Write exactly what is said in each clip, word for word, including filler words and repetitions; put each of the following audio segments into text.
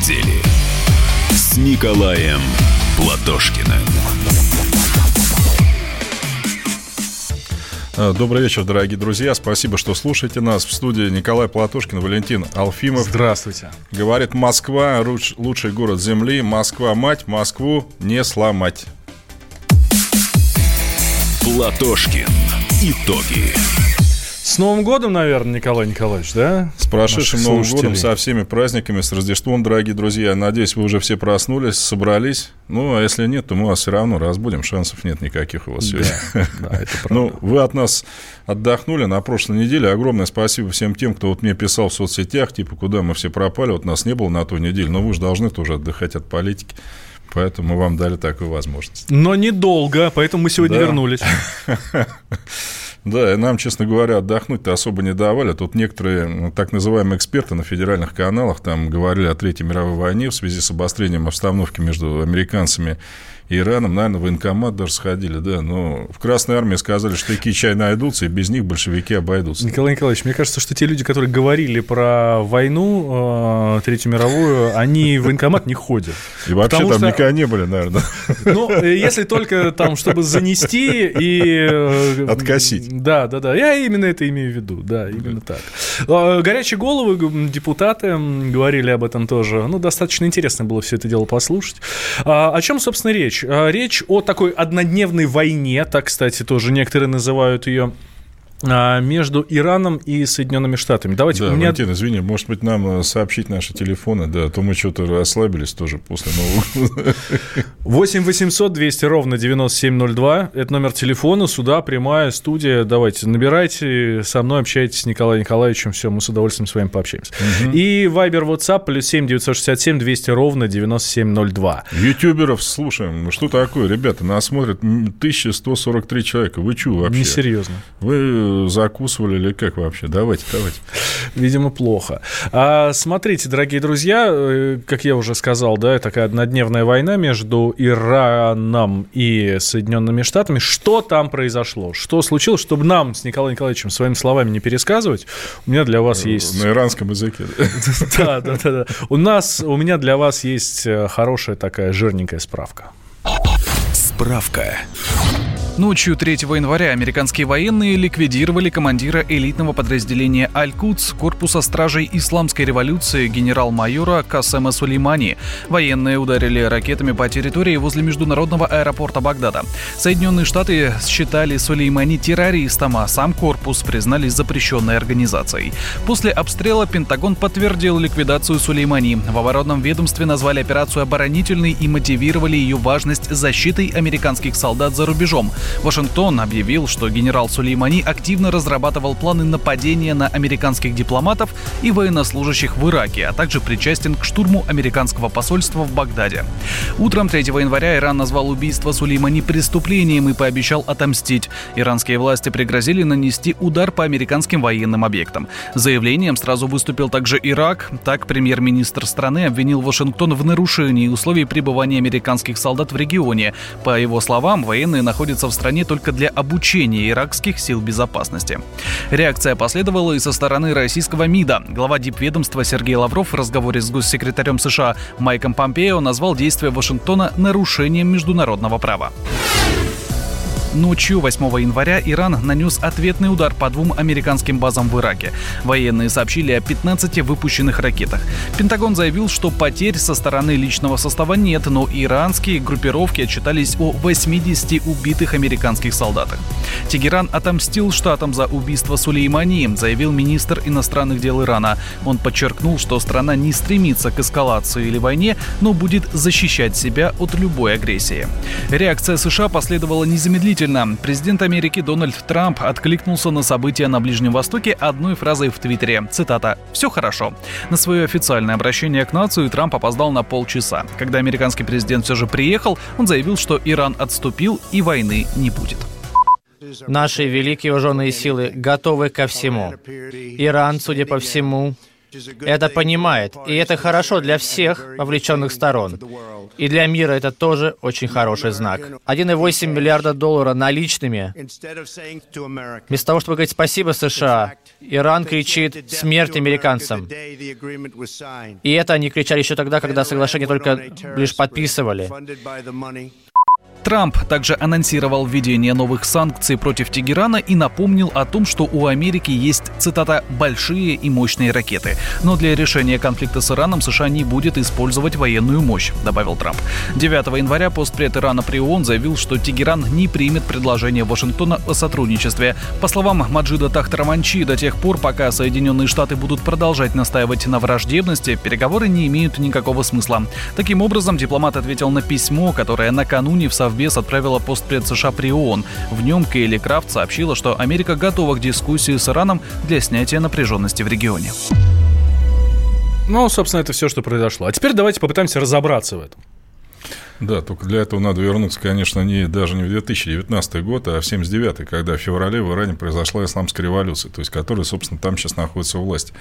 недели с Николаем Платошкиным. Добрый вечер, дорогие друзья. Спасибо, что слушаете нас. В студии Николай Платошкин, Валентин Алфимов. Здравствуйте. Говорит Москва, лучший город Земли. Москва, мать, Москву не сломать. Платошкин. Итоги. С Новым годом, наверное, Николай Николаевич, да? С прошедшим Новым годом, со всеми праздниками, с Рождеством, дорогие друзья. Надеюсь, вы уже все проснулись, собрались. Ну, а если нет, то мы вас все равно разбудим. Шансов нет никаких у вас сегодня. Ну, вы от нас отдохнули на прошлой неделе. Огромное спасибо всем тем, кто вот мне писал в соцсетях, типа, куда мы все пропали, вот нас не было на ту неделю. Но вы же должны тоже отдыхать от политики. Поэтому мы вам дали такую возможность. Но недолго, поэтому мы сегодня вернулись. Да, и нам, честно говоря, отдохнуть-то особо не давали. Тут некоторые так называемые эксперты на федеральных каналах там говорили о Третьей мировой войне в связи с обострением обстановки между американцами и Ираном. Наверное, в военкомат даже сходили, да. Но в Красной армии сказали, что такие чай найдутся, и без них большевики обойдутся. Николай Николаевич, мне кажется, что те люди, которые говорили про войну Третью мировую, они в военкомат не ходят. И вообще там никогда не были, наверное. Ну, если только там, чтобы занести и... Откосить. Да, да, да. Я именно это имею в виду. Да, именно так. Горячие головы, депутаты говорили об этом тоже. Ну, достаточно интересно было все это дело послушать. А, о чем, собственно, речь? Речь о такой однодневной войне, так, кстати, тоже некоторые называют ее, между Ираном и Соединенными Штатами. Давайте, да, у меня... Валентин, извини, может быть, нам сообщить наши телефоны, да, а то мы что-то расслабились тоже после Нового года. восемь восемьсот двести ровно девяносто семь ноль два, это номер телефона, сюда прямая студия, давайте, набирайте, со мной общайтесь с Николаем Николаевичем, все, мы с удовольствием с вами пообщаемся. Угу. И Вайбер, WhatsApp, плюс семь девятьсот шестьдесят семь двести ровно девяносто семь ноль два. Ютуберов слушаем, ну что такое, ребята, нас смотрят тысяча сто сорок три человека, вы что вообще? Несерьезно. Вы закусывали или как вообще? Давайте, давайте. Видимо, плохо. А, смотрите, дорогие друзья, как я уже сказал, да, такая однодневная война между Ираном и Соединенными Штатами. Что там произошло? Что случилось? Чтобы нам с Николаем Николаевичем своими словами не пересказывать, у меня для вас есть... На иранском языке. Да, да, да. У нас, у меня для вас есть хорошая такая жирненькая справка. Справка. Ночью третьего января американские военные ликвидировали командира элитного подразделения «Аль-Кудс» корпуса стражей Исламской революции генерал-майора Касема Сулеймани. Военные ударили ракетами по территории возле международного аэропорта Багдада. Соединенные Штаты считали Сулеймани террористом, а сам корпус признали запрещенной организацией. После обстрела Пентагон подтвердил ликвидацию Сулеймани. В оборонном ведомстве назвали операцию оборонительной и мотивировали ее важность защитой американских солдат за рубежом. Вашингтон объявил, что генерал Сулеймани активно разрабатывал планы нападения на американских дипломатов и военнослужащих в Ираке, а также причастен к штурму американского посольства в Багдаде. Утром третьего января Иран назвал убийство Сулеймани преступлением и пообещал отомстить. Иранские власти пригрозили нанести удар по американским военным объектам. С заявлением сразу выступил также Ирак. Так, премьер-министр страны обвинил Вашингтон в нарушении условий пребывания американских солдат в регионе. По его словам, военные находятся в стране только для обучения иракских сил безопасности. Реакция последовала и со стороны российского МИДа. Глава дипведомства Сергей Лавров в разговоре с госсекретарем США Майком Помпео назвал действия Вашингтона нарушением международного права. Ночью восьмого января Иран нанес ответный удар по двум американским базам в Ираке. Военные сообщили о пятнадцати выпущенных ракетах. Пентагон заявил, что потерь со стороны личного состава нет, но иранские группировки отчитались о восьмидесяти убитых американских солдатах. Тегеран отомстил штатам за убийство Сулеймани, заявил министр иностранных дел Ирана. Он подчеркнул, что страна не стремится к эскалации или войне, но будет защищать себя от любой агрессии. Реакция США последовала незамедлительно. Президент Америки Дональд Трамп откликнулся на события на Ближнем Востоке одной фразой в Твиттере. Цитата: «Все хорошо». На свое официальное обращение к нации Трамп опоздал на полчаса. Когда американский президент все же приехал, он заявил, что Иран отступил и войны не будет. Наши великие вооруженные силы готовы ко всему. Иран, судя по всему, это понимает, и это хорошо для всех вовлеченных сторон. И для мира это тоже очень хороший знак. один и восемь миллиарда долларов наличными. Вместо того, чтобы говорить «спасибо, США», Иран кричит «смерть американцам». И это они кричали еще тогда, когда соглашение только лишь подписывали. Трамп также анонсировал введение новых санкций против Тегерана и напомнил о том, что у Америки есть, цитата, «большие и мощные ракеты». Но для решения конфликта с Ираном США не будет использовать военную мощь, добавил Трамп. девятого января постпред Ирана при ООН заявил, что Тегеран не примет предложение Вашингтона о сотрудничестве. По словам Маджида Тахт-Раванчи, до тех пор, пока Соединенные Штаты будут продолжать настаивать на враждебности, переговоры не имеют никакого смысла. Таким образом, дипломат ответил на письмо, которое накануне в Совет Совбез отправила постпред США при ООН. В нем Кейли Крафт сообщила, что Америка готова к дискуссии с Ираном для снятия напряженности в регионе. Ну, собственно, это все, что произошло. А теперь давайте попытаемся разобраться в этом. Да, только для этого надо вернуться, конечно, не, даже не в две тысячи девятнадцатый год, а в семьдесят девятый, когда в феврале в Иране произошла Исламская революция, то есть которая, собственно, там сейчас находится у власти.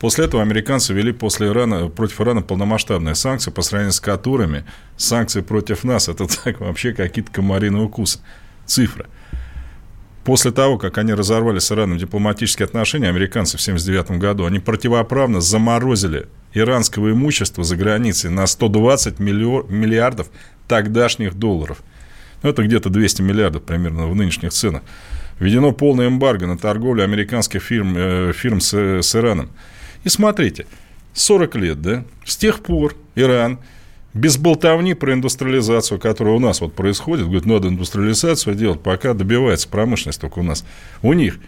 После этого американцы ввели после Ирана, против Ирана полномасштабные санкции, по сравнению с которыми санкции против нас – это так вообще какие-то комариные укусы, цифры. После того, как они разорвали с Ираном дипломатические отношения, американцы в семьдесят девятом году, они противоправно заморозили иранского имущества за границей на сто двадцать миллиардов тогдашних долларов. Ну, это где-то двести миллиардов примерно в нынешних ценах. Введено полное эмбарго на торговлю американских фирм, э, фирм с, с Ираном. И смотрите, сорок лет, да, с тех пор Иран без болтовни про индустриализацию, которая у нас вот происходит, говорит, надо индустриализацию делать, пока добивается промышленность только у нас. У них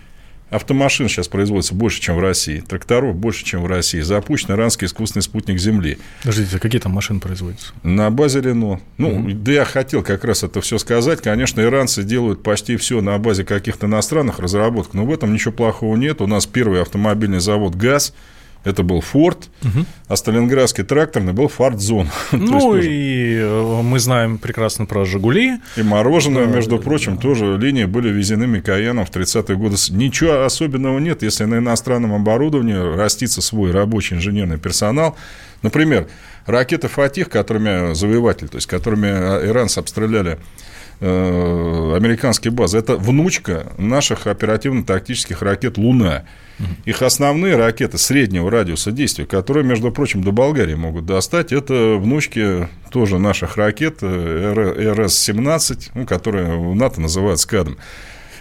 автомашин сейчас производится больше, чем в России, тракторов больше, чем в России, запущен иранский искусственный спутник Земли. Подождите, а какие там машины производятся? На базе Renault. Ну, mm-hmm. да я хотел как раз это все сказать. Конечно, иранцы делают почти все на базе каких-то иностранных разработок, но в этом ничего плохого нет. У нас первый автомобильный завод «ГАЗ». Это был Форд, угу. а сталинградский тракторный был Фордзон. Ну, и мы знаем прекрасно про «Жигули». И мороженое, да, между да, прочим, да. тоже линии были везены Микояном в тридцатые годы. Ничего особенного нет, если на иностранном оборудовании растится свой рабочий инженерный персонал. Например, ракеты «Фатих», которыми завоеватели, то есть которыми иранцы обстреляли э, американские базы, это внучка наших оперативно-тактических ракет «Луна». Их основные ракеты среднего радиуса действия, которые, между прочим, до Болгарии могут достать, это внучки тоже наших ракет эр эс семнадцать, ну, которые в НАТО называют «СКАДом».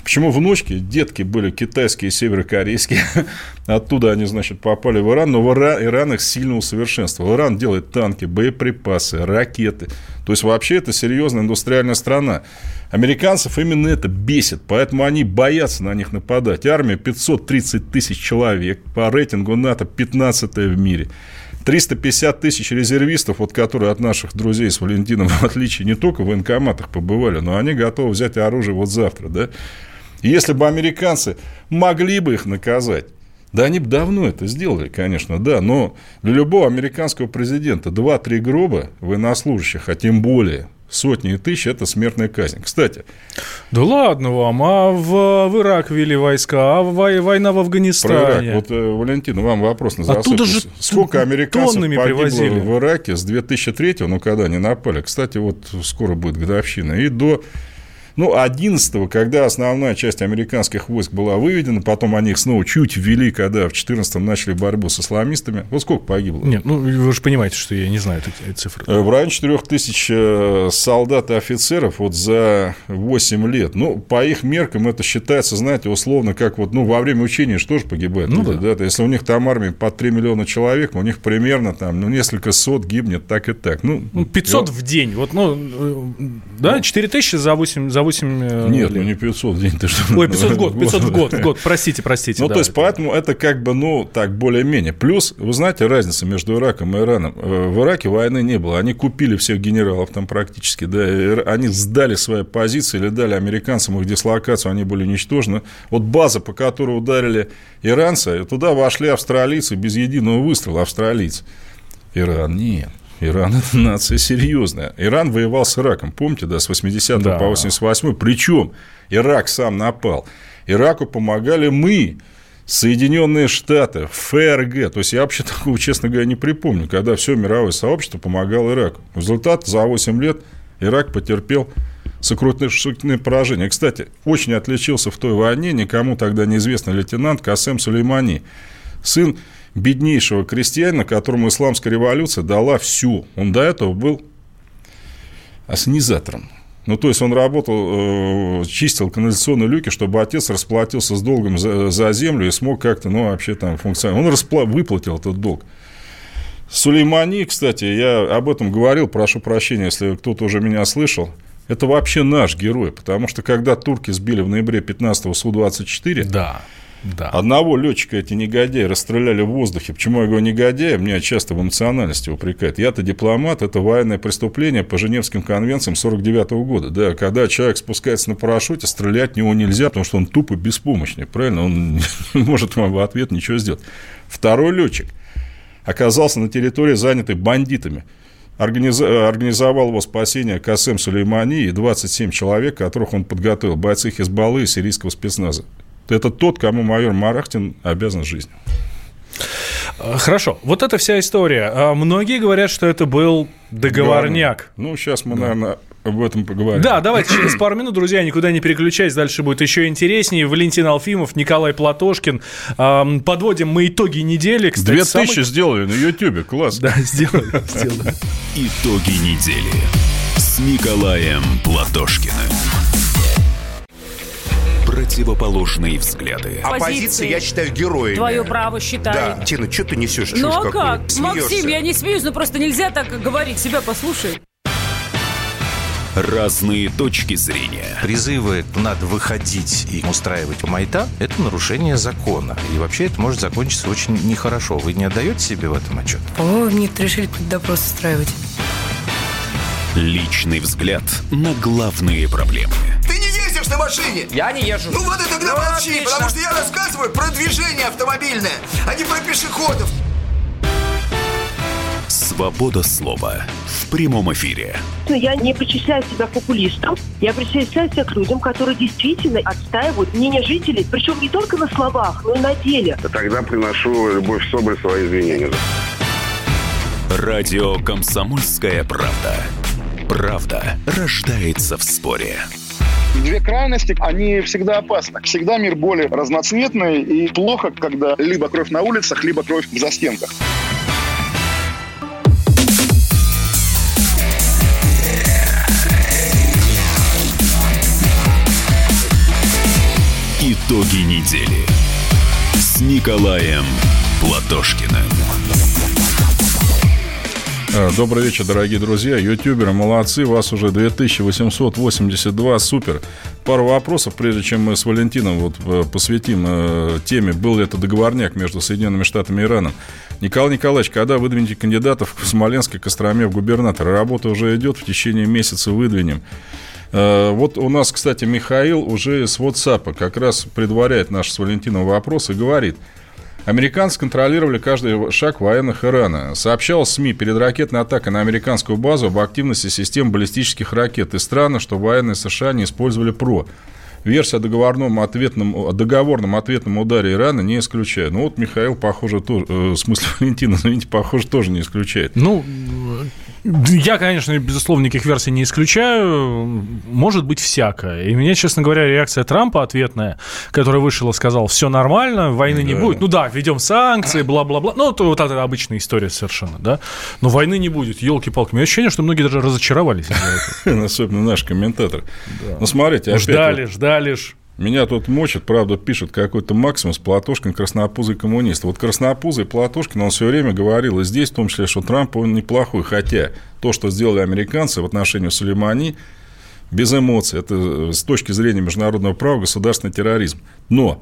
Почему внучки? Детки были китайские, северокорейские. Оттуда они, значит, попали в Иран, но в Иран, Иран их сильно усовершенствовал. Иран делает танки, боеприпасы, ракеты. То есть, вообще, это серьезная индустриальная страна. Американцев именно это бесит, поэтому они боятся на них нападать. Армия пятьсот тридцать тысяч человек, по рейтингу НАТО пятнадцатая в мире. триста пятьдесят тысяч резервистов, вот, которые от наших друзей с Валентином, в отличие, не только в военкоматах побывали, но они готовы взять оружие вот завтра, да? Если бы американцы могли бы их наказать, да они бы давно это сделали, конечно, да, но для любого американского президента два-три гроба военнослужащих, а тем более сотни и тысячи, это смертная казнь. Кстати. Да ладно вам, а в, в Ирак вели войска, а война в Афганистане. Вот, Валентин, вам вопрос на засыпку. Сколько американцев погибло привозили в Ираке с две тысячи третьего, ну, когда они напали. Кстати, вот скоро будет годовщина, и до... Ну, одиннадцатого, когда основная часть американских войск была выведена, потом они их снова чуть ввели, когда в четырнадцатом начали борьбу с исламистами. Вот сколько погибло? Нет, ну, вы же понимаете, что я не знаю эти цифры. В районе четырех тысяч солдат и офицеров вот за восемь лет. Ну, по их меркам это считается, знаете, условно, как вот, ну, во время учения же тоже погибают люди, ну, да. да? Если у них там армия под три миллиона человек, у них примерно там, ну, несколько сот гибнет так и так. Ну, пятьсот я... в день. Вот, ну, да, четыре тысячи за восемь лет. Нет, лет. Ну не пятьсот в день. Ты что? Ой, пятьсот в год, пятьсот в год, в год, простите, простите. Ну, да, то есть, это... поэтому это как бы, ну, так более-менее. Плюс, вы знаете, разница между Ираком и Ираном. В Ираке войны не было, они купили всех генералов там практически, да, они сдали свои позиции или дали американцам их дислокацию, они были уничтожены. Вот база, по которой ударили иранцы, туда вошли австралийцы без единого выстрела, австралийцы. Иран нет. Иран – это нация серьезная. Иран воевал с Ираком, помните, да, с восьмидесятого да. по восемьдесят восьмой. Причем Ирак сам напал. Ираку помогали мы Соединенные Штаты, ФРГ. То есть, я вообще такого, честно говоря, не припомню, когда все мировое сообщество помогало Ираку. Результат: за восемь лет Ирак потерпел сокрушительное поражение. Кстати, очень отличился в той войне никому тогда неизвестный лейтенант Касем Сулеймани. Сын беднейшего крестьянина, которому Исламская революция дала всю. Он до этого был ассенизатором. Ну, то есть, он работал, чистил канализационные люки, чтобы отец расплатился с долгом за, за землю и смог как-то, ну, вообще там функционировать. Он распла- выплатил этот долг. Сулеймани, кстати, я об этом говорил, прошу прощения, если кто-то уже меня слышал. Это вообще наш герой, потому что, когда турки сбили в ноябре пятнадцатого Су двадцать четыре, да, да. одного летчика эти негодяи расстреляли в воздухе. Почему я говорю негодяи? Меня часто в эмоциональности упрекают. Я-то дипломат, это военное преступление по Женевским конвенциям сорок девятого года. Да, когда человек спускается на парашюте, стрелять в него нельзя, потому что он тупо беспомощный, правильно? Он не может вам в ответ ничего сделать. Второй летчик оказался на территории, занятой бандитами. Организовал его спасение Касем Сулеймани и двадцать семь человек, которых он подготовил, бойцы Хизбаллы и сирийского спецназа. Это тот, кому майор Марахтин обязан жизнью. Хорошо. Вот эта вся история. Многие говорят, что это был договорняк. Ну, сейчас мы, наверное, об этом поговорим. Да, давайте через пару минут, друзья, никуда не переключайтесь. Дальше будет еще интереснее. Валентин Алфимов, Николай Платошкин. Подводим мы итоги недели. Кстати, Две самый... тысячи сделали на Ютьюбе. Класс. Да, сделали. Итоги недели с Николаем Платошкиным. Противоположные взгляды. Оппозиция, я считаю, героями. Твое право считаю. Да. Тина, что ты несешь? Ну а как? Смеешься. Максим, я не смеюсь, но просто нельзя так говорить. Себя послушай. Разные точки зрения. Призывы «надо выходить и устраивать майта» – это нарушение закона. И вообще это может закончиться очень нехорошо. Вы не отдаете себе в этом отчет? По-моему, мне решили какой-то допрос устраивать. Личный взгляд на главные проблемы. На машине. Я не езжу. Ну вот это тогда ну, молчи, отлично. Потому что я рассказываю про движение автомобильное, а не про пешеходов. Свобода слова в прямом эфире. Я не причисляю себя к популистам, я причисляю себя к людям, которые действительно отстаивают мнение жителей, причем не только на словах, но и на деле. Я тогда приношу Любовь Соболь свои извинения. Радио «Комсомольская правда». Правда рождается в споре. Две крайности, они всегда опасны. Всегда мир более разноцветный, и плохо, когда либо кровь на улицах, либо кровь в застенках. Итоги недели с Николаем Платошкиным. Добрый вечер, дорогие друзья. Ютуберы, молодцы, вас уже две тысячи восемьсот восемьдесят два, супер. Пару вопросов, прежде чем мы с Валентином вот посвятим э, теме, был ли это договорняк между Соединенными Штатами и Ираном. Николай Николаевич, когда выдвинете кандидатов в Смоленской, Костроме, в губернаторы? Работа уже идет, в течение месяца выдвинем. Э, вот у нас, кстати, Михаил уже с WhatsApp как раз предваряет наш с Валентином вопрос и говорит... Американцы контролировали каждый шаг военных Ирана. Сообщал СМИ перед ракетной атакой на американскую базу об активности систем баллистических ракет. И странно, что военные США не использовали ПРО. Версия о договорном ответном, о договорном ответном ударе Ирана не исключаю. Ну вот Михаил, похоже, тоже, в смысле Валентина, извините, похоже, тоже не исключает. Ну, я, конечно, безусловно, никаких версий не исключаю. Может быть, всякое. И мне, честно говоря, реакция Трампа ответная, который вышел и сказал, все нормально, войны да. не будет. Ну да, введем санкции, бла-бла-бла. Ну, это вот эта обычная история совершенно, да. Но войны не будет, елки-палки. У меня ощущение, что многие даже разочаровались. Особенно наш комментатор. Ну, смотрите, опять... Ждали, ждали. Лишь. Меня тут мочат, правда, пишет какой-то Максимус Платошкин, краснопузый коммунист. Вот краснопузый Платошкин, он все время говорил, и здесь в том числе, что Трамп, он неплохой. Хотя то, что сделали американцы в отношении Сулеймани, без эмоций. Это с точки зрения международного права государственный терроризм. Но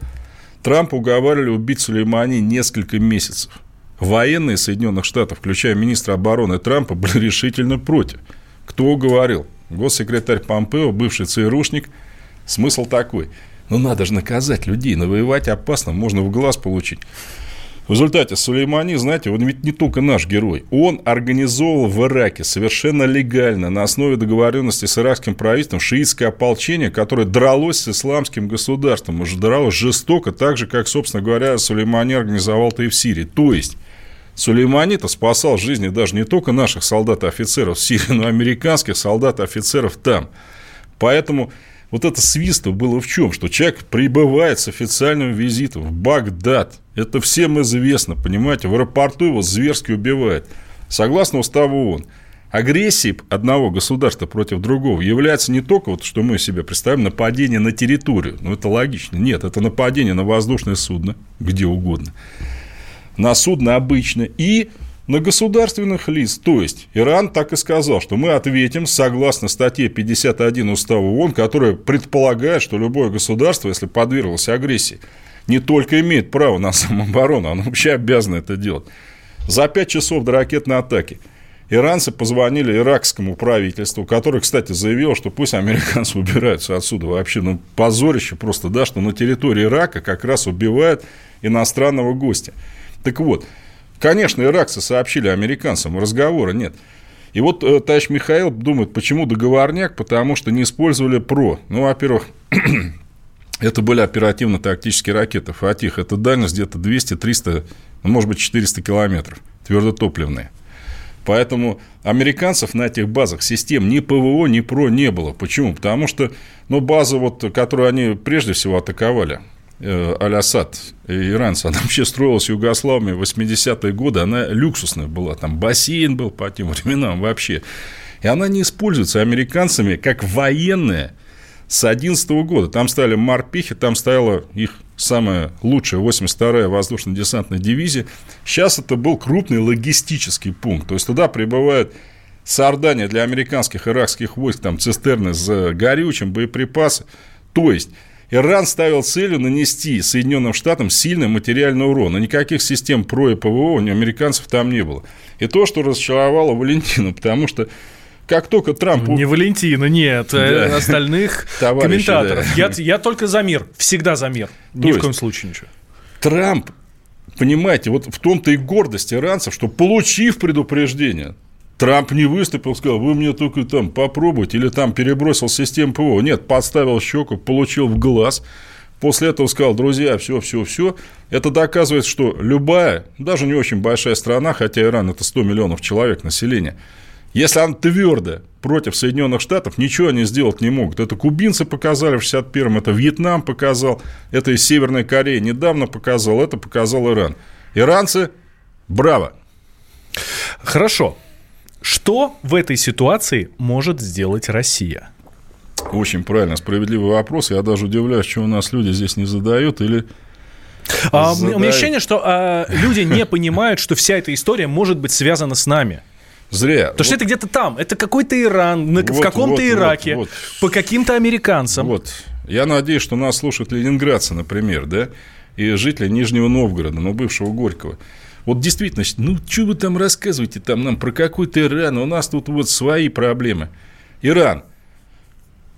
Трампа уговаривали убить Сулеймани несколько месяцев. Военные Соединенных Штатов, включая министра обороны Трампа, были решительно против. Кто говорил? Госсекретарь Помпео, бывший ЦРУшник. Смысл такой. Ну, надо же наказать людей. Навоевать опасно, можно в глаз получить. В результате Сулеймани, знаете, он ведь не только наш герой. Он организовал в Ираке совершенно легально на основе договоренности с иракским правительством шиитское ополчение, которое дралось с исламским государством. Уже дралось жестоко, так же, как, собственно говоря, Сулеймани организовал-то и в Сирии. То есть Сулеймани-то спасал жизни даже не только наших солдат и офицеров в Сирии, но и американских солдат и офицеров там. Поэтому вот это свистов было в чем? Что человек прибывает с официальным визитом в Багдад. Это всем известно, понимаете? В аэропорту его зверски убивают. Согласно уставу ООН, агрессией одного государства против другого является не только, вот, что мы себе представим, нападение на территорию. Ну, это логично. Нет, это нападение на воздушное судно, где угодно. На судно обычно, и на государственных лиц. То есть Иран так и сказал, что мы ответим согласно статье пятьдесят один Устава ООН, которая предполагает, что любое государство, если подверглось агрессии, не только имеет право на самооборону, оно вообще обязано это делать. За пять часов до ракетной атаки иранцы позвонили иракскому правительству, которое, кстати, заявило, что пусть американцы убираются отсюда вообще. Ну, позорище просто, да, что на территории Ирака как раз убивают иностранного гостя. Так вот, конечно, иракцы сообщили американцам, разговора нет. И вот э, товарищ Михаил думает, почему договорняк, потому что не использовали ПРО. Ну, во-первых, это были оперативно-тактические ракеты «Фатих». Это дальность где-то двести-триста, ну, может быть, четыреста километров, твердотопливные. Поэтому американцев на этих базах систем ни ПВО, ни ПРО не было. Почему? Потому что ну, база, вот, которую они прежде всего атаковали, Аль-Асад, иранцы, она вообще строилась в Югославии в восьмидесятые годы, она люксусная была, там бассейн был по тем временам вообще, и она не используется американцами как военная с одиннадцатого года, там стояли морпехи, там стояла их самая лучшая восемьдесят вторая воздушно-десантная дивизия, сейчас это был крупный логистический пункт, то есть туда прибывают сардания для американских иракских войск, там цистерны с горючим, боеприпасы, то есть Иран ставил целью нанести Соединенным Штатам сильный материальный урон. И никаких систем ПРО и ПВО у американцев там не было. И то, что разочаровало Валентина, потому что как только Трамп... Не Валентина, нет, да. Остальных комментаторов. Да. Я, я только за мир, всегда за мир, ни в коем случае ничего. Трамп, понимаете, вот в том-то и гордость иранцев, что получив предупреждение... Трамп не выступил, сказал, вы мне только там попробуйте, или там перебросил систему ПВО. Нет, подставил щеку, получил в глаз. После этого сказал, друзья, все, все, все. Это доказывает, что любая, даже не очень большая страна, хотя Иран это сто миллионов человек населения, если она твердо против Соединенных Штатов, ничего они сделать не могут. Это кубинцы показали в шестьдесят первом, это Вьетнам показал, это из Северной Кореи недавно показал, это показал Иран. Иранцы, браво! Хорошо. Что в этой ситуации может сделать Россия? Очень правильно, справедливый вопрос. Я даже удивляюсь, что у нас люди здесь не задают или... А, задают. У меня ощущение, что а, люди не понимают, что вся эта история может быть связана с нами. Зря. Потому вот. Что это где-то там. Это какой-то Иран, вот, в каком-то вот, Ираке, вот, вот. По каким-то американцам. Вот. Я надеюсь, что нас слушают ленинградцы, например, да, и жители Нижнего Новгорода, но бывшего Горького. Вот действительно, ну, что вы там рассказываете там нам про какой-то Иран? У нас тут вот свои проблемы. Иран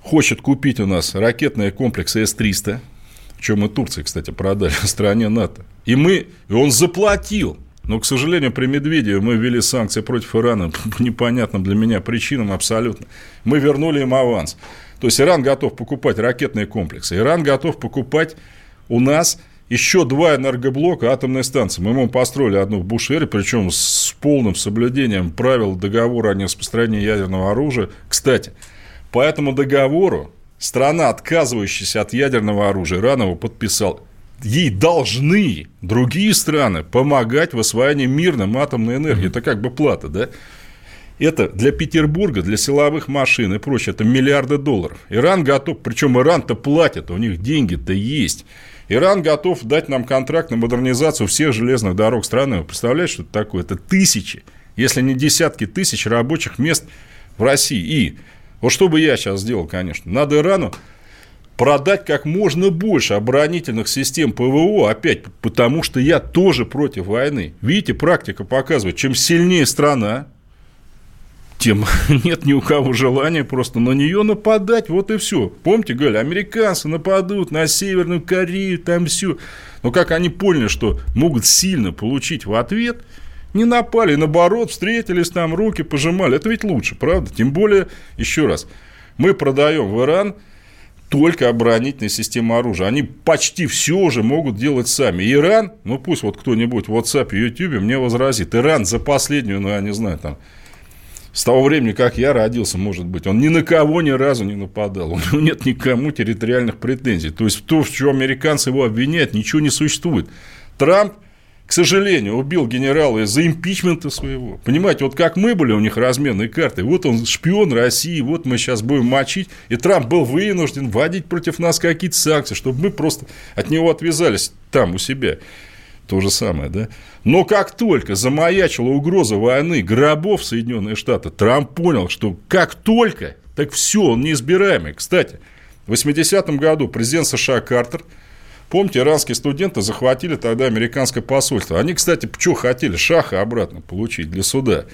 хочет купить у нас ракетные комплексы эс триста, чем мы Турции, кстати, продали в стране НАТО. И мы, и он заплатил. Но, к сожалению, при Медведеве мы ввели санкции против Ирана по непонятным для меня причинам абсолютно. Мы вернули им аванс. То есть, Иран готов покупать ракетные комплексы. Иран готов покупать у нас... Еще два энергоблока атомной станции. Мы ему построили одну в Бушере, причем с полным соблюдением правил договора о нераспространении ядерного оружия. Кстати, по этому договору страна, отказывающаяся от ядерного оружия, Иран его подписал. Ей должны другие страны помогать в освоении мирным атомной энергии. Это как бы плата, да? Это для Петербурга, для силовых машин и прочее, это миллиарды долларов. Иран готов, причем Иран-то платит, у них деньги-то есть. Иран готов дать нам контракт на модернизацию всех железных дорог страны. Вы представляете, что это такое? Это тысячи, если не десятки тысяч рабочих мест в России. И вот что бы я сейчас сделал, конечно, надо Ирану продать как можно больше оборонительных систем ПВО, опять, потому что я тоже против войны. Видите, практика показывает, чем сильнее страна, тем нет ни у кого желания просто на нее нападать, вот и все. Помните, говорили, американцы нападут на Северную Корею, там все. Но как они поняли, что могут сильно получить в ответ, не напали, наоборот, встретились там, руки пожимали. Это ведь лучше, правда? Тем более, еще раз, мы продаем в Иран только оборонительные системы оружия. Они почти все уже могут делать сами. Иран, ну пусть вот кто-нибудь в WhatsApp, YouTube мне возразит, Иран за последнюю, ну я не знаю, там, с того времени, как я родился, может быть, он ни на кого ни разу не нападал. У него нет никому территориальных претензий. То есть, то, в чем американцы его обвиняют, ничего не существует. Трамп, к сожалению, убил генерала из-за импичмента своего. Понимаете, вот как мы были у них разменные карты. Вот он шпион России, вот мы сейчас будем мочить. И Трамп был вынужден вводить против нас какие-то санкции, чтобы мы просто от него отвязались там у себя. То же самое, да? Но как только замаячила угроза войны, гробов в Соединенные Штаты, Трамп понял, что как только, так все, он неизбираемый. Кстати, в восьмидесятом году президент США Картер, помните, иранские студенты захватили тогда американское посольство. Они, кстати, что хотели? Шаха обратно получить для суда.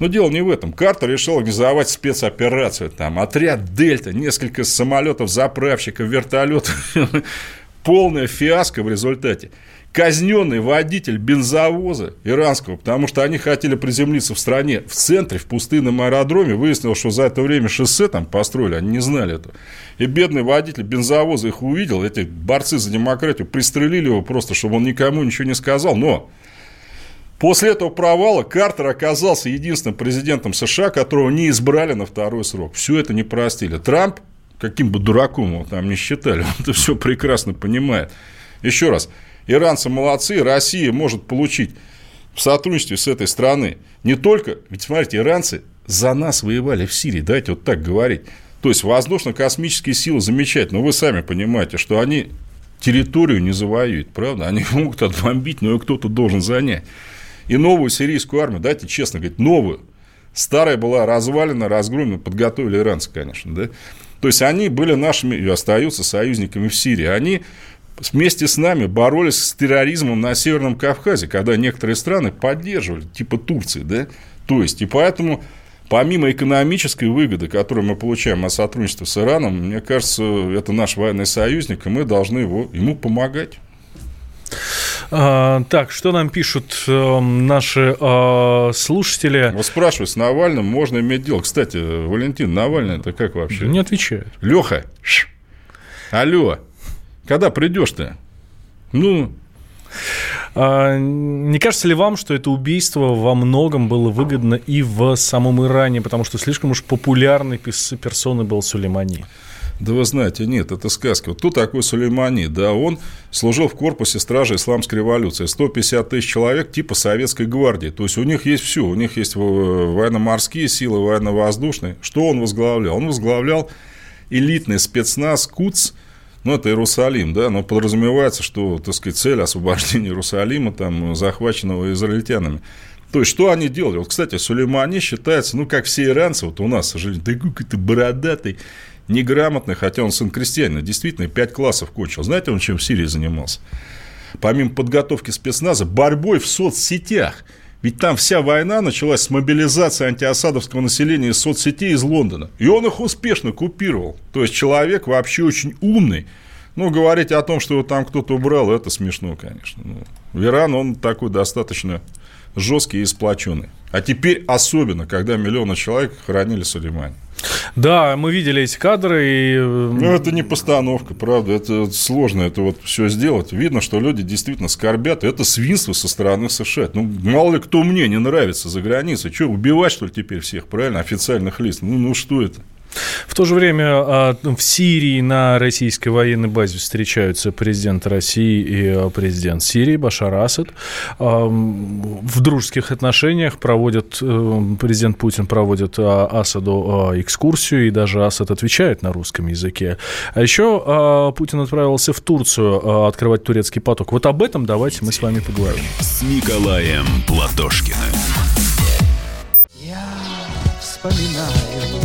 Но дело не в этом. Картер решил организовать спецоперацию. Там отряд «Дельта», несколько самолетов, заправщиков, вертолетов. Полная фиаско в результате. Казненный водитель бензовоза иранского, потому что они хотели приземлиться в стране, в центре, в пустынном аэродроме. Выяснилось, что за это время шоссе там построили, они не знали этого. И бедный водитель бензовоза их увидел, эти борцы за демократию, пристрелили его просто, чтобы он никому ничего не сказал. Но после этого провала Картер оказался единственным президентом США, которого не избрали на второй срок. Все это не простили. Трамп, каким бы дураком его там ни считали, он это все прекрасно понимает. Еще раз. Иранцы молодцы, Россия может получить в сотрудничестве с этой страной не только... Ведь, смотрите, иранцы за нас воевали в Сирии, давайте вот так говорить. То есть, воздушно-космические силы замечательно, но вы сами понимаете, что они территорию не завоюют, правда? Они могут отбомбить, но ее кто-то должен занять. И новую сирийскую армию, давайте честно говорить, новую. Старая была развалена, разгромлена, подготовили иранцы, конечно, да? То есть, они были нашими и остаются союзниками в Сирии. Они... вместе с нами боролись с терроризмом на Северном Кавказе, когда некоторые страны поддерживали, типа Турции, да? То есть, и поэтому, помимо экономической выгоды, которую мы получаем от сотрудничества с Ираном, мне кажется, это наш военный союзник, и мы должны его, ему помогать. А, так, что нам пишут э, наши э, слушатели? Вот спрашиваю, с Навальным можно иметь дело. Кстати, Валентин, Навальный, это как вообще? Не отвечает. Лёха, ш, алло. Когда придешь-то? Ну, а, не кажется ли вам, что это убийство во многом было выгодно и в самом Иране, потому что слишком уж популярной персоной был Сулеймани? Да вы знаете, нет, это сказка. Вот кто такой Сулеймани? Да, он служил в корпусе стражи Исламской революции. сто пятьдесят тысяч человек типа Советской гвардии. То есть, у них есть все. У них есть военно-морские силы, военно-воздушные. Что он возглавлял? Он возглавлял элитный спецназ «Кудс». Ну, это Иерусалим, да, но подразумевается, что, так сказать, цель освобождения Иерусалима, там, захваченного израильтянами. То есть, что они делали? Вот, кстати, Сулеймани считается, ну, как все иранцы, вот у нас, к сожалению, такой какой-то бородатый, неграмотный, хотя он сын крестьянина, действительно, пять классов кончил. Знаете, он чем в Сирии занимался? Помимо подготовки спецназа, борьбой в соцсетях. Ведь там вся война началась с мобилизации антиасадовского населения из соцсетей из Лондона. И он их успешно купировал. То есть, человек вообще очень умный. Ну, говорить о том, что его там кто-то убрал, это смешно, конечно. Но Иран, он такой достаточно жесткий и сплоченный. А теперь особенно, когда миллионы человек хоронили Сулеймани. Да, мы видели эти кадры. И... Ну, это не постановка, правда. Это сложно это вот все сделать. Видно, что люди действительно скорбят. Это свинство со стороны США. Ну, мало ли кто мне не нравится за границей. Что, убивать, что ли, теперь всех, правильно? Официальных лиц. Ну, ну что это? В то же время в Сирии на российской военной базе встречаются президент России и президент Сирии Башар Асад. В дружеских отношениях проводят, президент Путин проводит Асаду экскурсию, и даже Асад отвечает на русском языке. А еще Путин отправился в Турцию открывать турецкий поток. Вот об этом давайте мы с вами поговорим. С Николаем Платошкиным. Я вспоминаю.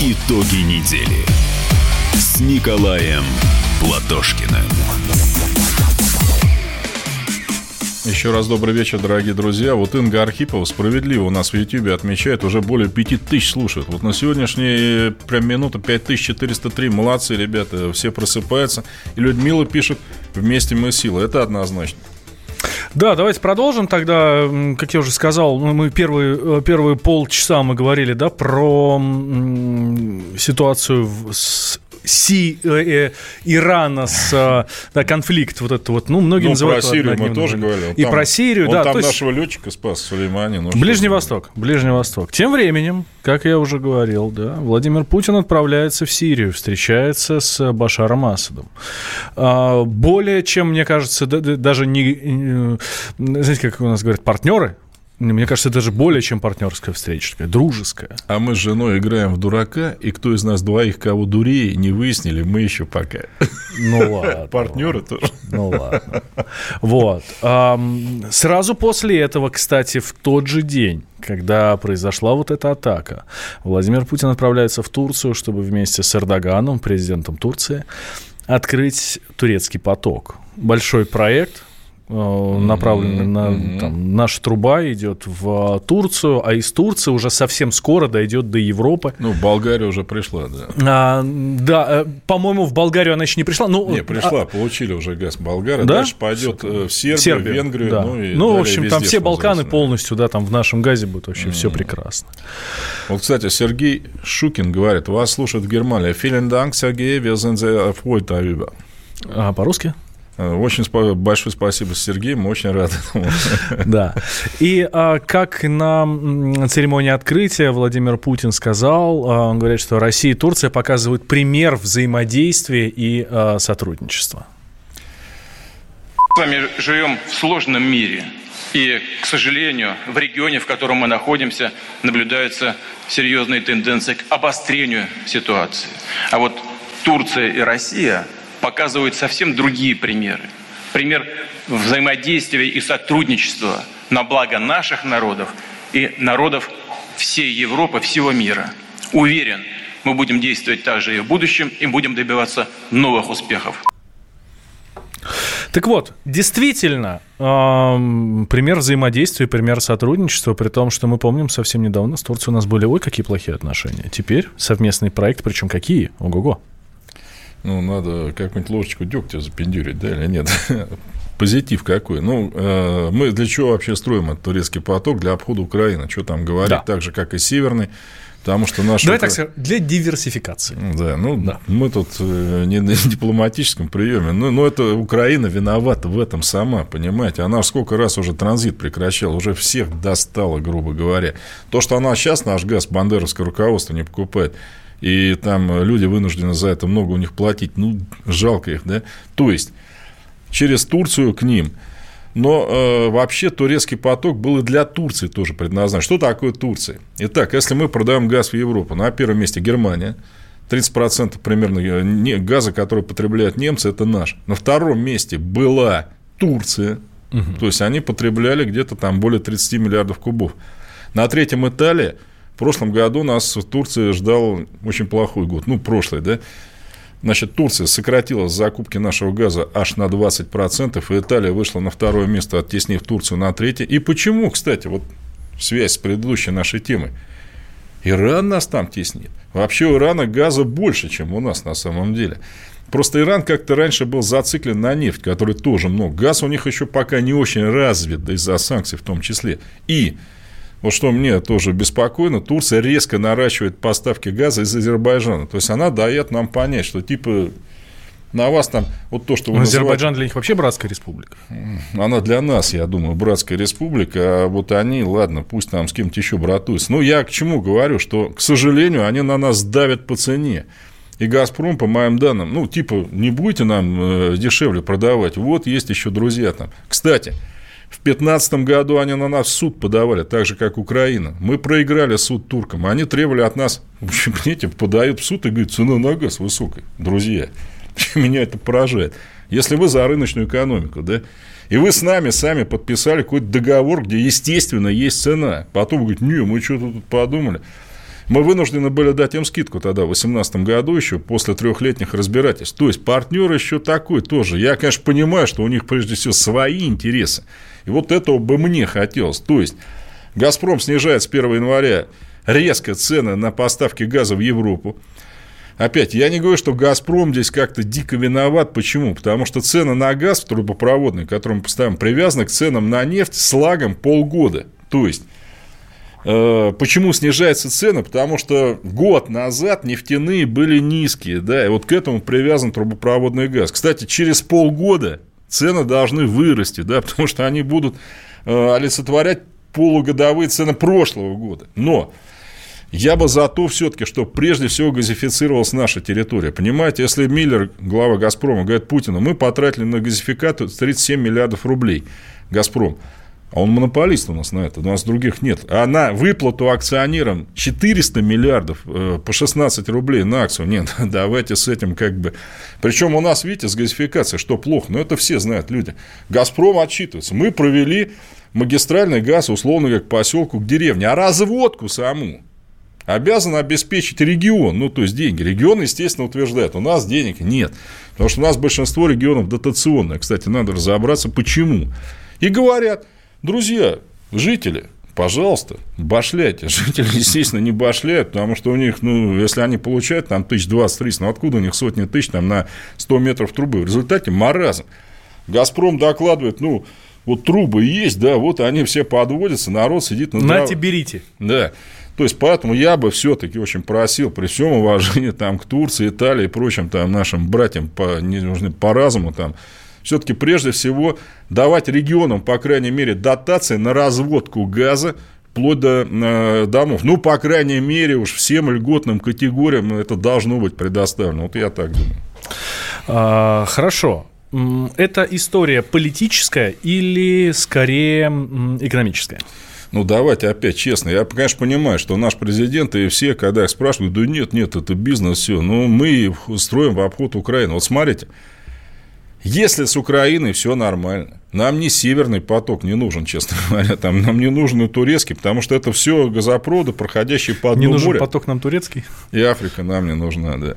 Итоги недели с Николаем Платошкиным. Еще раз добрый вечер, дорогие друзья. Вот Инга Архипова справедливо у нас в Ютьюбе отмечает, уже более пяти тысяч слушают. Вот на сегодняшние прям минуты пять тысяч четыреста три. Молодцы, ребята, все просыпаются. И Людмила пишет: «Вместе мы сила». Это однозначно. Да, давайте продолжим тогда. Как я уже сказал, мы первые, первые полчаса мы говорили, да, про м- ситуацию в, с Си, э, э, Ирана, с, э, да, конфликт вот этот вот. Ну, многие ну, называют про Сирию мы тоже говорили. И там, про Сирию, он да. Там то есть... нашего летчика спас Сулеймани. Ближний Восток, Ближний Восток. Тем временем, как я уже говорил, да, Владимир Путин отправляется в Сирию, встречается с Башаром Асадом. Более чем, мне кажется, даже не... Знаете, как у нас говорят, партнеры? Мне кажется, это же более чем партнерская встреча, такая дружеская. А мы с женой играем в дурака, и кто из нас двоих кого дурее, не выяснили, мы еще пока. Ну ладно. Партнеры тоже. Ну ладно. Вот. Сразу после этого, кстати, в тот же день, когда произошла вот эта атака, Владимир Путин отправляется в Турцию, чтобы вместе с Эрдоганом, президентом Турции, открыть турецкий поток. Большой проект, направленный mm-hmm. на... Там, наша труба идет в Турцию, а из Турции уже совсем скоро дойдет до Европы. Ну, Болгария уже пришла, да. А, да, по-моему, в Болгарию она еще не пришла. Но... Не, пришла, а... получили уже газ Болгария. Да? Дальше пойдет в Сербию, Сербию Венгрию, да. ну и Ну, в общем, там все Балканы полностью, да, там в нашем газе будет вообще mm-hmm. все прекрасно. Вот, кстати, Сергей Шукин говорит, вас слушают в Германии. Vielen Dank, Сергей, wir sind sehr erfreut darüber. А по-русски? Очень спа- большое спасибо, Сергей, мы очень рады этому. Да. И а, как на церемонии открытия Владимир Путин сказал, он говорит, что Россия и Турция показывают пример взаимодействия и а, сотрудничества. Мы с вами живем в сложном мире. И, к сожалению, в регионе, в котором мы находимся, наблюдаются серьезные тенденции к обострению ситуации. А вот Турция и Россия показывают совсем другие примеры. Пример взаимодействия и сотрудничества на благо наших народов и народов всей Европы, всего мира. Уверен, мы будем действовать также и в будущем, и будем добиваться новых успехов. Так вот, действительно, пример взаимодействия, пример сотрудничества, при том, что мы помним, совсем недавно с Турцией у нас были, ой, какие плохие отношения. Теперь совместный проект, причем какие? Ого-го. Ну, надо какую-нибудь ложечку дегтя запендюрить, да, или нет? Позитив какой. Ну, э, мы для чего вообще строим этот турецкий поток? Для обхода Украины. Что там говорить? Да. Так же, как и Северный. Потому что наш... Давай Укра... так скажем, для диверсификации. Да, ну, да. мы тут э, не на дипломатическом приеме. Ну, но это Украина виновата в этом сама, понимаете? Она сколько раз уже транзит прекращала, уже всех достала, грубо говоря. То, что она сейчас наш газ бандеровское руководство не покупает, и там люди вынуждены за это много у них платить. Ну, жалко их, да? То есть, через Турцию к ним. Но э, вообще турецкий поток был и для Турции тоже предназначен. Что такое Турция? Итак, если мы продаем газ в Европу, на первом месте Германия. тридцать процентов примерно газа, который потребляют немцы, это наш. На втором месте была Турция. Угу. То есть, они потребляли где-то там более тридцать миллиардов кубов. На третьем Италия. В прошлом году нас в Турции ждал очень плохой год. Ну, прошлый, да? Значит, Турция сократила закупки нашего газа аж на двадцать процентов, и Италия вышла на второе место, оттеснив Турцию на третье. И почему, кстати, вот связь с предыдущей нашей темой? Иран нас там теснит. Вообще у Ирана газа больше, чем у нас на самом деле. Просто Иран как-то раньше был зациклен на нефть, который тоже много. Газ у них еще пока не очень развит, да, из-за санкций в том числе. И... вот что мне тоже беспокойно, Турция резко наращивает поставки газа из Азербайджана. То есть, она дает нам понять, что типа... На вас там вот то, что вы называете... Азербайджан для них вообще братская республика. Она для нас, я думаю, братская республика. А вот они, ладно, пусть там с кем-то еще братуются. Но я к чему говорю, что, к сожалению, они на нас давят по цене. И «Газпром», по моим данным, ну, типа, не будете нам дешевле продавать. Вот есть еще друзья там. Кстати, в пятнадцатом году они на нас в суд подавали, так же, как Украина. Мы проиграли суд туркам. Они требовали от нас... В общем, понимаете, подают в суд и говорят, цена на газ высокая, друзья. Меня это поражает. Если вы за рыночную экономику, да, и вы с нами сами подписали какой-то договор, где, естественно, есть цена. Потом вы говорите, не, мы что-то тут подумали. Мы вынуждены были дать им скидку тогда, в две тысячи восемнадцатом году еще, после трехлетних разбирательств. То есть, партнер еще такой тоже. Я, конечно, понимаю, что у них, прежде всего, свои интересы. И вот этого бы мне хотелось. То есть, «Газпром» снижает с первого января резко цены на поставки газа в Европу. Опять, я не говорю, что «Газпром» здесь как-то дико виноват. Почему? Потому что цены на газ трубопроводный, который мы поставим, привязаны к ценам на нефть с лагом полгода. То есть, э, почему снижаются цены? Потому что год назад нефтяные были низкие. Да, и вот к этому привязан трубопроводный газ. Кстати, через полгода цены должны вырасти, да, потому что они будут э, олицетворять полугодовые цены прошлого года. Но... Я бы за то все-таки, что прежде всего газифицировалась наша территория. Понимаете, если Миллер, глава «Газпрома», говорит Путину, мы потратили на газификацию тридцать семь миллиардов рублей, «Газпром». А он монополист у нас на это, у нас других нет. А на выплату акционерам четыреста миллиардов э, по шестнадцать рублей на акцию. Нет, давайте с этим как бы... Причем у нас, видите, с газификацией, что плохо, но это все знают люди. «Газпром» отчитывается. Мы провели магистральный газ, условно, как к поселку, к деревне. А разводку саму обязан обеспечить регион, ну, то есть, деньги. Регион, естественно, утверждает, у нас денег нет, потому что у нас большинство регионов дотационное. Кстати, надо разобраться, почему. И говорят, друзья, жители, пожалуйста, башляйте. Жители, естественно, не башляют, потому что у них, ну, если они получают там тысяч двадцать-тридцать, ну, откуда у них сотни тысяч там на сто метров трубы? В результате маразм. «Газпром» докладывает, ну, вот трубы есть, да, вот они все подводятся, народ сидит на траве. Нате, берите. Да. То есть, поэтому я бы все-таки очень просил, при всем уважении там, к Турции, Италии и прочим там, нашим братьям по, не нужны, по разуму, там, все-таки прежде всего давать регионам, по крайней мере, дотации на разводку газа вплоть до э, домов. Ну, по крайней мере, уж всем льготным категориям это должно быть предоставлено. Вот я так думаю. А, хорошо. Это история политическая или, скорее, экономическая? Ну, давайте опять честно. Я, конечно, понимаю, что наш президент и все, когда их спрашивают, да нет, нет, это бизнес, все. Но мы строим в обход Украины. Вот смотрите, если с Украиной все нормально, нам не северный поток не нужен, честно говоря. Там, нам не нужен и турецкий, потому что это все газопроводы, проходящие по дну моря. Не нужен поток нам турецкий. И Африка нам не нужна, да.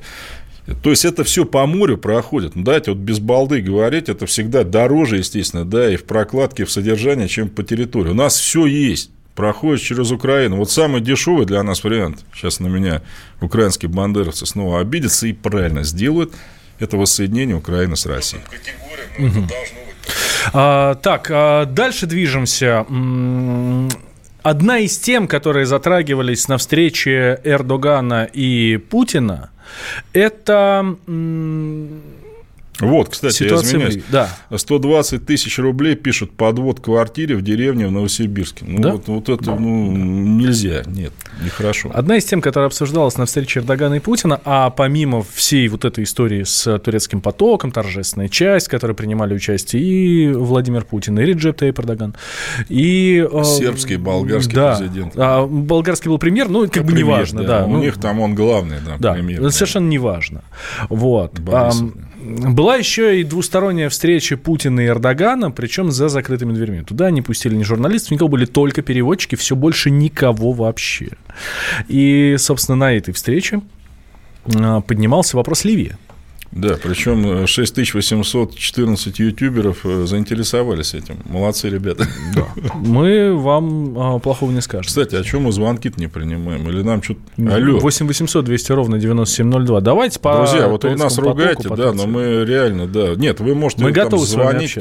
То есть, это все по морю проходит. Ну, давайте вот без балды говорить, это всегда дороже, естественно, да, и в прокладке, и в содержании, чем по территории. У нас все есть, проходит через Украину. Вот самый дешевый для нас вариант, сейчас на меня украинские бандеровцы снова обидятся и правильно сделают, это воссоединение Украины с Россией. Угу. А, так, а дальше движемся. Одна из тем, которые затрагивались на встрече Эрдогана и Путина, это вот, кстати, я извиняюсь, да. сто двадцать тысяч рублей пишут подвод квартире в деревне в Новосибирске. Ну, да? вот, вот это да. Ну, да. Нельзя, нет, нехорошо. Одна из тем, которая обсуждалась на встрече Эрдогана и Путина, а помимо всей вот этой истории с турецким потоком, торжественная часть, в которой принимали участие и Владимир Путин, и Реджеп Тайип Эрдоган, и... Сербский, болгарский да. президент. А, болгарский был премьер, ну, как а бы премьер, неважно. Да. Да. У ну, них там он главный да, да. премьер. Да. Совершенно неважно. Вот. Была еще и двусторонняя встреча Путина и Эрдогана, причем за закрытыми дверьми. Туда не пустили ни журналистов, никого, были только переводчики, все больше никого вообще. И, собственно, на этой встрече поднимался вопрос Ливии. Да, причем шесть тысяч восемьсот четырнадцать ютуберов заинтересовались этим. Молодцы ребята. Да. Мы вам а, плохого не скажем. Кстати, о чем мы звонки-то не принимаем? Или нам что-то... Алло. восемь восемьсот двести ровно девяносто семь ноль два. Давайте по Друзья, вот вы нас ругаете, потоку, да, но мы реально, да. Нет, вы можете мы там готовы звонить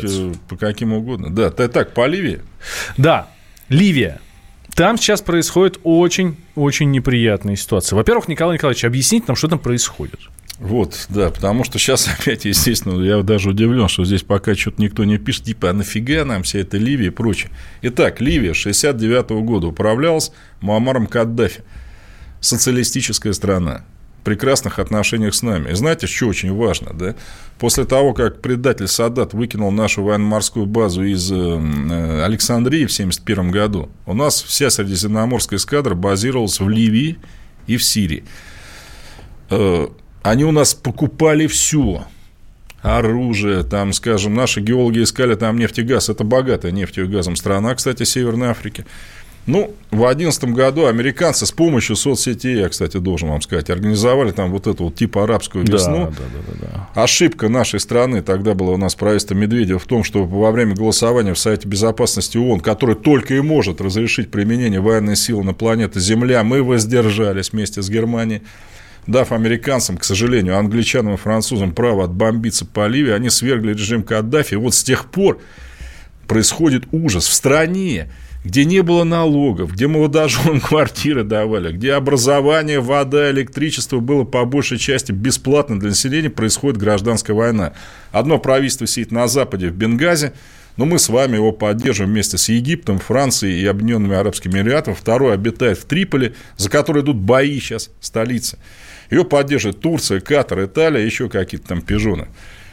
по каким угодно. Да, так, по Ливии. Да, Ливия. Там сейчас происходит очень-очень неприятная ситуация. Во-первых, Николай Николаевич, объясните нам, что там происходит. Вот, да, потому что сейчас опять, естественно, я даже удивлен, что здесь пока что-то никто не пишет, типа, а нафига нам вся эта Ливия и прочее. Итак, Ливия шестьдесят девятого года управлялась Муаммаром Каддафи. Социалистическая страна. В прекрасных отношениях с нами. И знаете, что очень важно, да? После того, как предатель Саддат выкинул нашу военно-морскую базу из Александрии в семьдесят первом году, у нас вся средиземноморская эскадра базировалась в Ливии и в Сирии. Они у нас покупали все. Оружие, там, скажем, наши геологи искали там нефть и газ. Это богатая нефтью и газом страна, кстати, Северной Африки. Ну, в две тысячи одиннадцатом году американцы с помощью соцсетей, я, кстати, должен вам сказать, организовали там вот эту вот типа арабскую весну. Да, да, да, да, да. Ошибка нашей страны тогда была у нас правительство Медведева в том, что во время голосования в Совете Безопасности ООН, который только и может разрешить применение военной силы на планете Земля, мы воздержались вместе с Германией, дав американцам, к сожалению, англичанам и французам право отбомбиться по Ливии, они свергли режим Каддафи. И вот с тех пор происходит ужас в стране, где не было налогов, где молодоженам квартиры давали, где образование, вода, электричество было по большей части бесплатно для населения, происходит гражданская война. Одно правительство сидит на Западе, в Бенгази, но мы с вами его поддерживаем вместе с Египтом, Францией и Объединенными Арабскими Эмиратами. Второе обитает в Триполи, за которой идут бои сейчас, столица. Ее поддерживают Турция, Катар, Италия, еще какие-то там пижоны.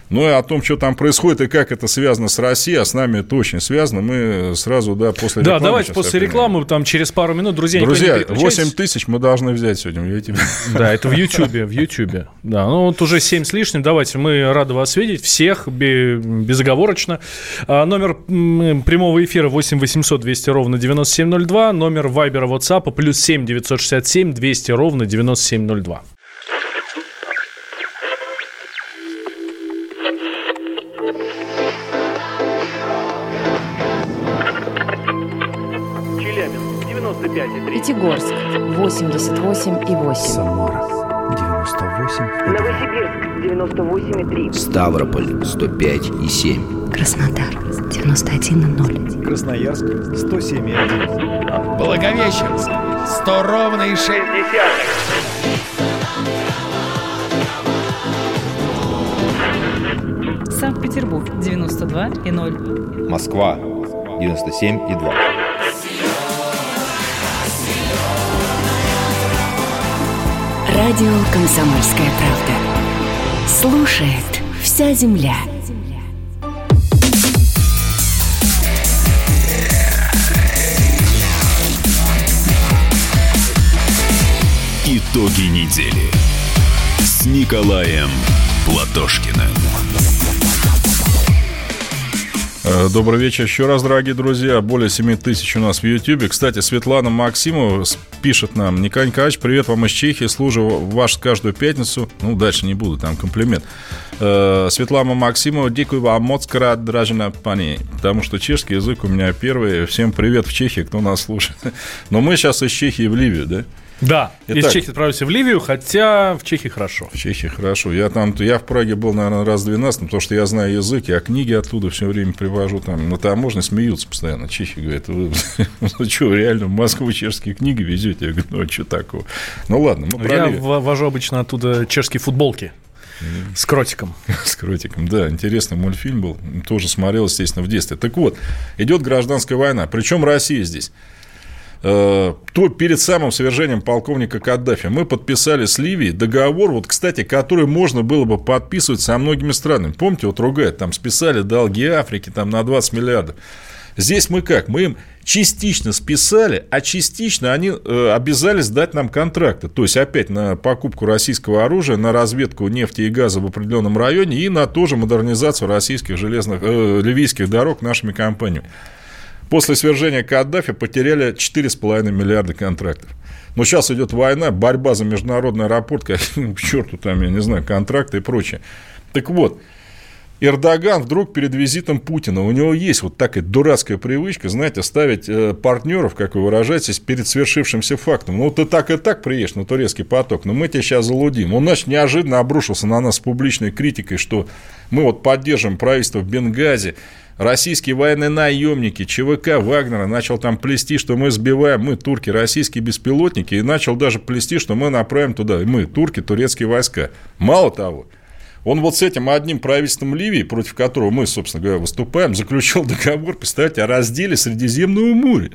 Ну, и о том, что там происходит и как это связано с Россией, а с нами это очень связано, мы сразу, да, после рекламы. Да, давайте после рекламы, там, через пару минут, друзья, друзья, никто не переключайтесь. восемь тысяч мы должны взять сегодня. Да, это в Ютьюбе, в Ютьюбе. Да, ну, вот уже семь с лишним, давайте, мы рады вас видеть, всех, безоговорочно. Номер прямого эфира восемь восемьсот двести ровно девяносто семь ноль два, номер Вайбера, WhatsApp плюс семь девятьсот шестьдесят семь двести ровно девяносто семь ноль два. Пятигорск восемьдесят восемь и восемь. Самара девяносто восемь и два. Новосибирск девяносто восемь и три. Ставрополь сто пять и семь. Краснодар девяносто один и ноль. Красноярск сто семь и один. Благовещенск сто ровно и шесть десятых. Санкт-Петербург девяносто два и ноль. Москва девяносто семь и два. Радио «Комсомольская правда». Слушает вся земля. Итоги недели с Николаем Платошкиным. Добрый вечер еще раз, дорогие друзья. Более семи тысяч у нас в Ютьюбе. Кстати, Светлана Максимова пишет нам: Николай Николаевич, привет вам из Чехии. Служу вас каждую пятницу. Ну, дальше не буду, там комплимент. Светлана Максимова: Дякую вам моц, рад, дражена пани. Потому что чешский язык у меня первый. Всем привет в Чехии, кто нас слушает. Но мы сейчас из Чехии в Ливию, да? Да, итак, из Чехии отправился в Ливию, хотя в Чехии хорошо. В Чехии хорошо. Я, там, я в Праге был, наверное, раз в двенадцатом, потому что я знаю язык, я книги оттуда все время привожу. Там на таможне смеются постоянно. Чехи говорят: вы, ну что, реально в Москву чешские книги везете? Я говорю: ну что такого? Ну ладно, мы про Ливию. Я вожу обычно оттуда чешские футболки. С кротиком. С кротиком, да. Интересный мультфильм был. Тоже смотрел, естественно, в детстве. Так вот, идет гражданская война. Причем Россия здесь. То перед самым свержением полковника Каддафи мы подписали с Ливией договор, вот, кстати, который можно было бы подписывать со многими странами. Помните, вот ругают, там списали долги Африки там, на двадцать миллиардов. Здесь мы как? Мы им частично списали, а частично они обязались дать нам контракты. То есть, опять на покупку российского оружия, на разведку нефти и газа в определенном районе и на ту же модернизацию российских железных, э, ливийских дорог нашими компаниями. После свержения Каддафи потеряли четыре с половиной миллиарда контрактов. Но сейчас идет война, борьба за международный аэропорт, к черту там, я не знаю, контракты и прочее. Так вот, Эрдоган вдруг перед визитом Путина, у него есть вот такая дурацкая привычка, знаете, ставить партнеров, как вы выражаетесь, перед свершившимся фактом. Ну, ты так и так приедешь на турецкий поток, но мы тебя сейчас залудим. Он, значит, неожиданно обрушился на нас с публичной критикой, что мы вот поддержим правительство в Бенгази. Российские военные наемники, ЧВК Вагнера начал там плести, что мы сбиваем, мы, турки, российские беспилотники, и начал даже плести, что мы направим туда, мы, турки, турецкие войска. Мало того, он вот с этим одним правительством Ливии, против которого мы, собственно говоря, выступаем, заключил договор, представьте, о разделе Средиземного моря.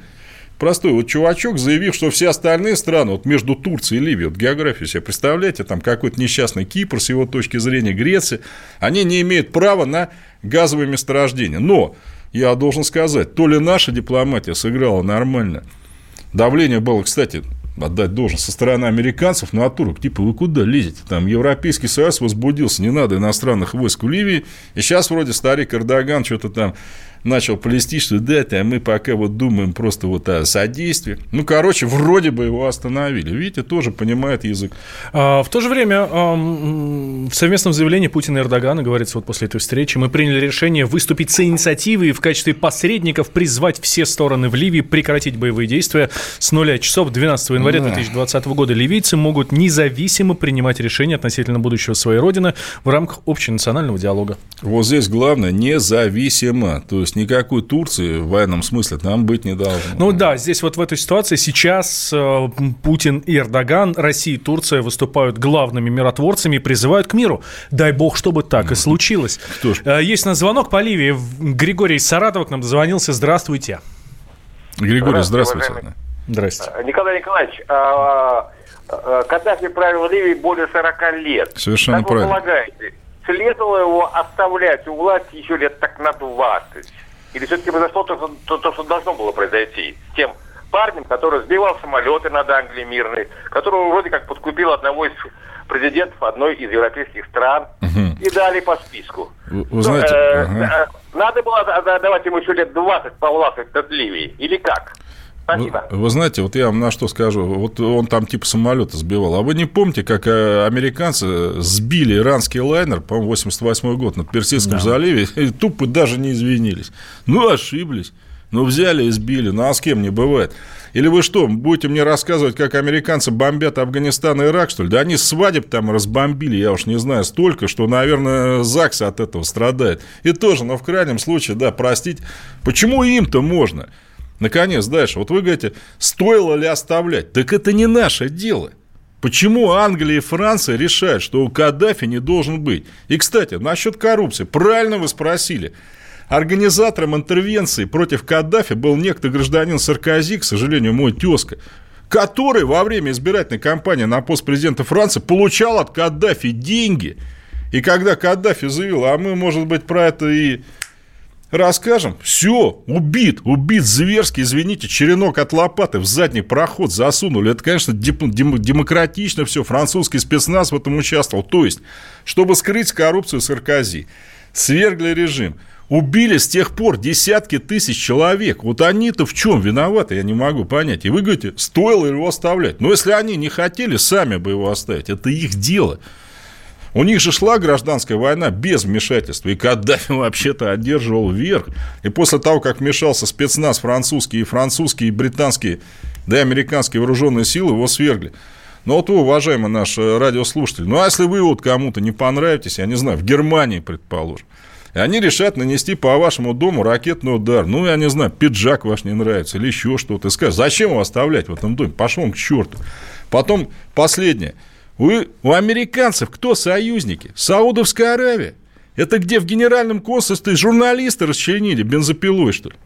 Простой вот чувачок, заявив, что все остальные страны, вот между Турцией и Ливией, вот географию себе представляете, там какой-то несчастный Кипр, с его точки зрения Греция, они не имеют права на газовые месторождения. Но, я должен сказать, то ли наша дипломатия сыграла нормально, давление было, кстати, отдать должен со стороны американцев, ну а турок, типа, вы куда лезете? Там Европейский Союз возбудился, не надо иностранных войск в Ливии, и сейчас вроде старик Эрдоган что-то там начал плести, что да-то, а мы пока вот думаем просто вот о содействии. Ну, короче, вроде бы его остановили. Видите, тоже понимает язык. А, в то же время в совместном заявлении Путина и Эрдогана говорится вот после этой встречи: мы приняли решение выступить с инициативой и в качестве посредников призвать все стороны в Ливии прекратить боевые действия с нуля часов двенадцатого января да. две тысячи двадцатого года. Ливийцы могут независимо принимать решения относительно будущего своей родины в рамках общенационального диалога. Вот здесь главное – независимо. То есть никакой Турции в военном смысле нам быть не должно. Ну да, здесь вот в этой ситуации сейчас э, Путин и Эрдоган, Россия и Турция выступают главными миротворцами и призывают к миру. Дай бог, чтобы так и случилось. Э, есть у нас звонок по Ливии. Григорий из Саратова к нам дозвонился. Здравствуйте. Григорий, здравствуйте. Здравствуйте. Здравствуйте. Николай Николаевич, Каддафи правил Ливии более сорок лет. Совершенно так правильно. Как вы полагаете, следовало его оставлять у власти еще лет так на двадцать? Или все-таки произошло то, то, то, что должно было произойти с тем парнем, который сбивал самолеты над Англией мирной, которого вроде как подкупил одного из президентов одной из европейских стран, угу. и дали по списку. Вы, вы знаете, э, ага. Надо было давать ему еще лет двадцать повластвовать над Ливией, или как? Вы, вы знаете, вот я вам на что скажу. Вот он там типа самолета сбивал. А вы не помните, как американцы сбили иранский лайнер, по-моему, восемьдесят восьмой год над Персидским да. заливе, и тупо даже не извинились. Ну, ошиблись. Ну, взяли и сбили. Ну, а с кем не бывает. Или вы что, будете мне рассказывать, как американцы бомбят Афганистан и Ирак, что ли? Да они свадеб там разбомбили, я уж не знаю, столько, что, наверное, ЗАГС от этого страдает. И тоже, но в крайнем случае, да, простить. Почему им-то можно? Наконец, дальше. Вот вы говорите, стоило ли оставлять? Так это не наше дело. Почему Англия и Франция решают, что у Каддафи не должен быть? И, кстати, насчет коррупции. Правильно вы спросили. Организатором интервенции против Каддафи был некто гражданин Саркози, к сожалению, мой тезка, который во время избирательной кампании на пост президента Франции получал от Каддафи деньги. И когда Каддафи заявил, а мы, может быть, про это и... расскажем. Все, убит, убит зверски, извините, черенок от лопаты в задний проход засунули. Это, конечно, дем- дем- демократично все. Французский спецназ в этом участвовал. То есть, чтобы скрыть коррупцию Саркози, свергли режим, убили с тех пор десятки тысяч человек. Вот они-то в чем виноваты, я не могу понять. И вы говорите, стоило его оставлять. Но если они не хотели, сами бы его оставить. Это их дело. У них же шла гражданская война без вмешательства, и Каддафи вообще-то одерживал верх. И после того, как вмешался спецназ французский, и французские, и британские, да и американские вооруженные силы его свергли. Ну, вот вы, уважаемый наш радиослушатель, ну, а если вы вот кому-то не понравитесь, я не знаю, в Германии, предположим, и они решат нанести по вашему дому ракетный удар, ну, я не знаю, пиджак ваш не нравится или еще что-то, и скажут, зачем его оставлять в этом доме, пошел он к черту. Потом последнее. Вы, у американцев кто союзники? Саудовская Аравия. Это где в генеральном консульстве журналисты расчленили бензопилой, что ли?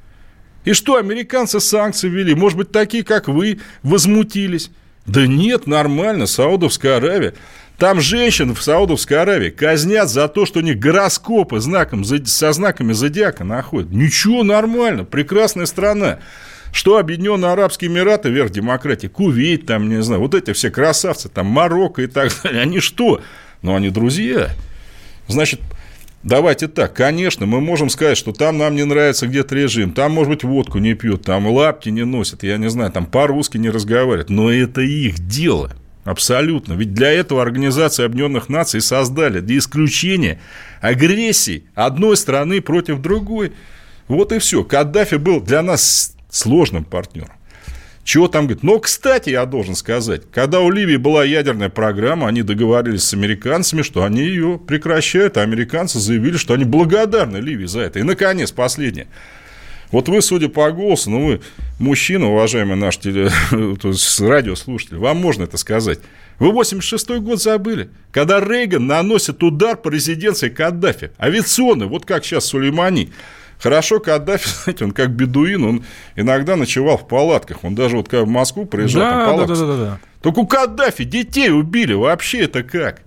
И что, американцы санкции ввели? Может быть, такие, как вы, возмутились? Да нет, нормально, Саудовская Аравия. Там женщин в Саудовской Аравии казнят за то, что у них гороскопы знаком, со знаками зодиака находят. Ничего, нормально, прекрасная страна. Что Объединенные Арабские Эмираты, верх демократии, Кувейт, там, не знаю, вот эти все красавцы, там, Марокко и так далее, они что? Ну, они друзья. Значит, давайте так, конечно, мы можем сказать, что там нам не нравится где-то режим, там, может быть, водку не пьют, там лапти не носят, я не знаю, там по-русски не разговаривают, но это их дело. Абсолютно. Ведь для этого Организации Объединенных Наций создали для исключения агрессии одной страны против другой. Вот и все. Каддафи был для нас сложным партнером. Чего там говорит? Но, кстати, я должен сказать, когда у Ливии была ядерная программа, они договорились с американцами, что они ее прекращают, а американцы заявили, что они благодарны Ливии за это. И, наконец, последнее. Вот вы, судя по голосу, ну, вы мужчина, уважаемый наш теле... радиослушатель, вам можно это сказать. Вы восемьдесят шестой год забыли, когда Рейган наносит удар по резиденции Каддафи. Авиационный, вот как сейчас Сулеймани. Хорошо, Каддафи, знаете, он как бедуин, он иногда ночевал в палатках. Он даже вот когда в Москву приезжал, да, там палатки. Да, да, да, да. Только у Каддафи детей убили. Вообще это как?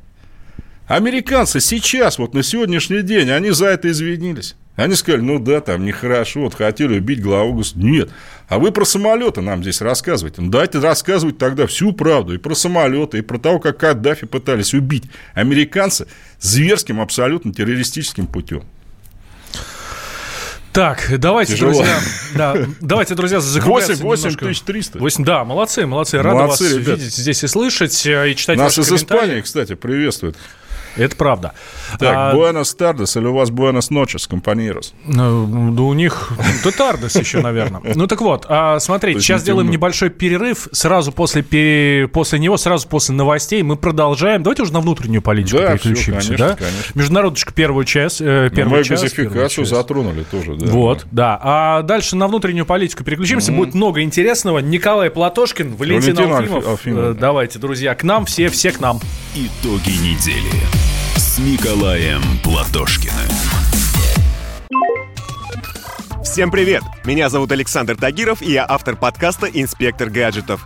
Американцы сейчас, вот на сегодняшний день, они за это извинились. Они сказали, ну да, там нехорошо, вот хотели убить главу государства. Нет. А вы про самолеты нам здесь рассказываете. Ну, давайте рассказывать тогда всю правду. И про самолеты, и про того, как Каддафи пытались убить американцы зверским, абсолютно террористическим путем. Так, давайте, тяжело. Друзья, да, давайте, друзья, закругляться немножко. восемь тысяч триста. Да, молодцы, молодцы. Рады молодцы, вас ребят. Видеть здесь и слышать, и читать Нас ваши комментарии. Нас из Испании, кстати, приветствуют. Это правда. Так, Буэнос Тардес или у вас Буэнос Ночес, компаньерос? Да у них Тардес еще, наверное. Ну так вот, смотрите, сейчас делаем небольшой перерыв. Сразу после него, сразу после новостей мы продолжаем. Давайте уже на внутреннюю политику переключимся. Да, конечно. Международочка первую часть. Мы газификацию затронули тоже. Вот, да. А дальше на внутреннюю политику переключимся. Будет много интересного. Николай Платошкин, Валентин Алфимов. Давайте, друзья, к нам, все, все к нам. Итоги недели. С Николаем Платошкиным. Всем привет! Меня зовут Александр Тагиров, и я автор подкаста «Инспектор гаджетов».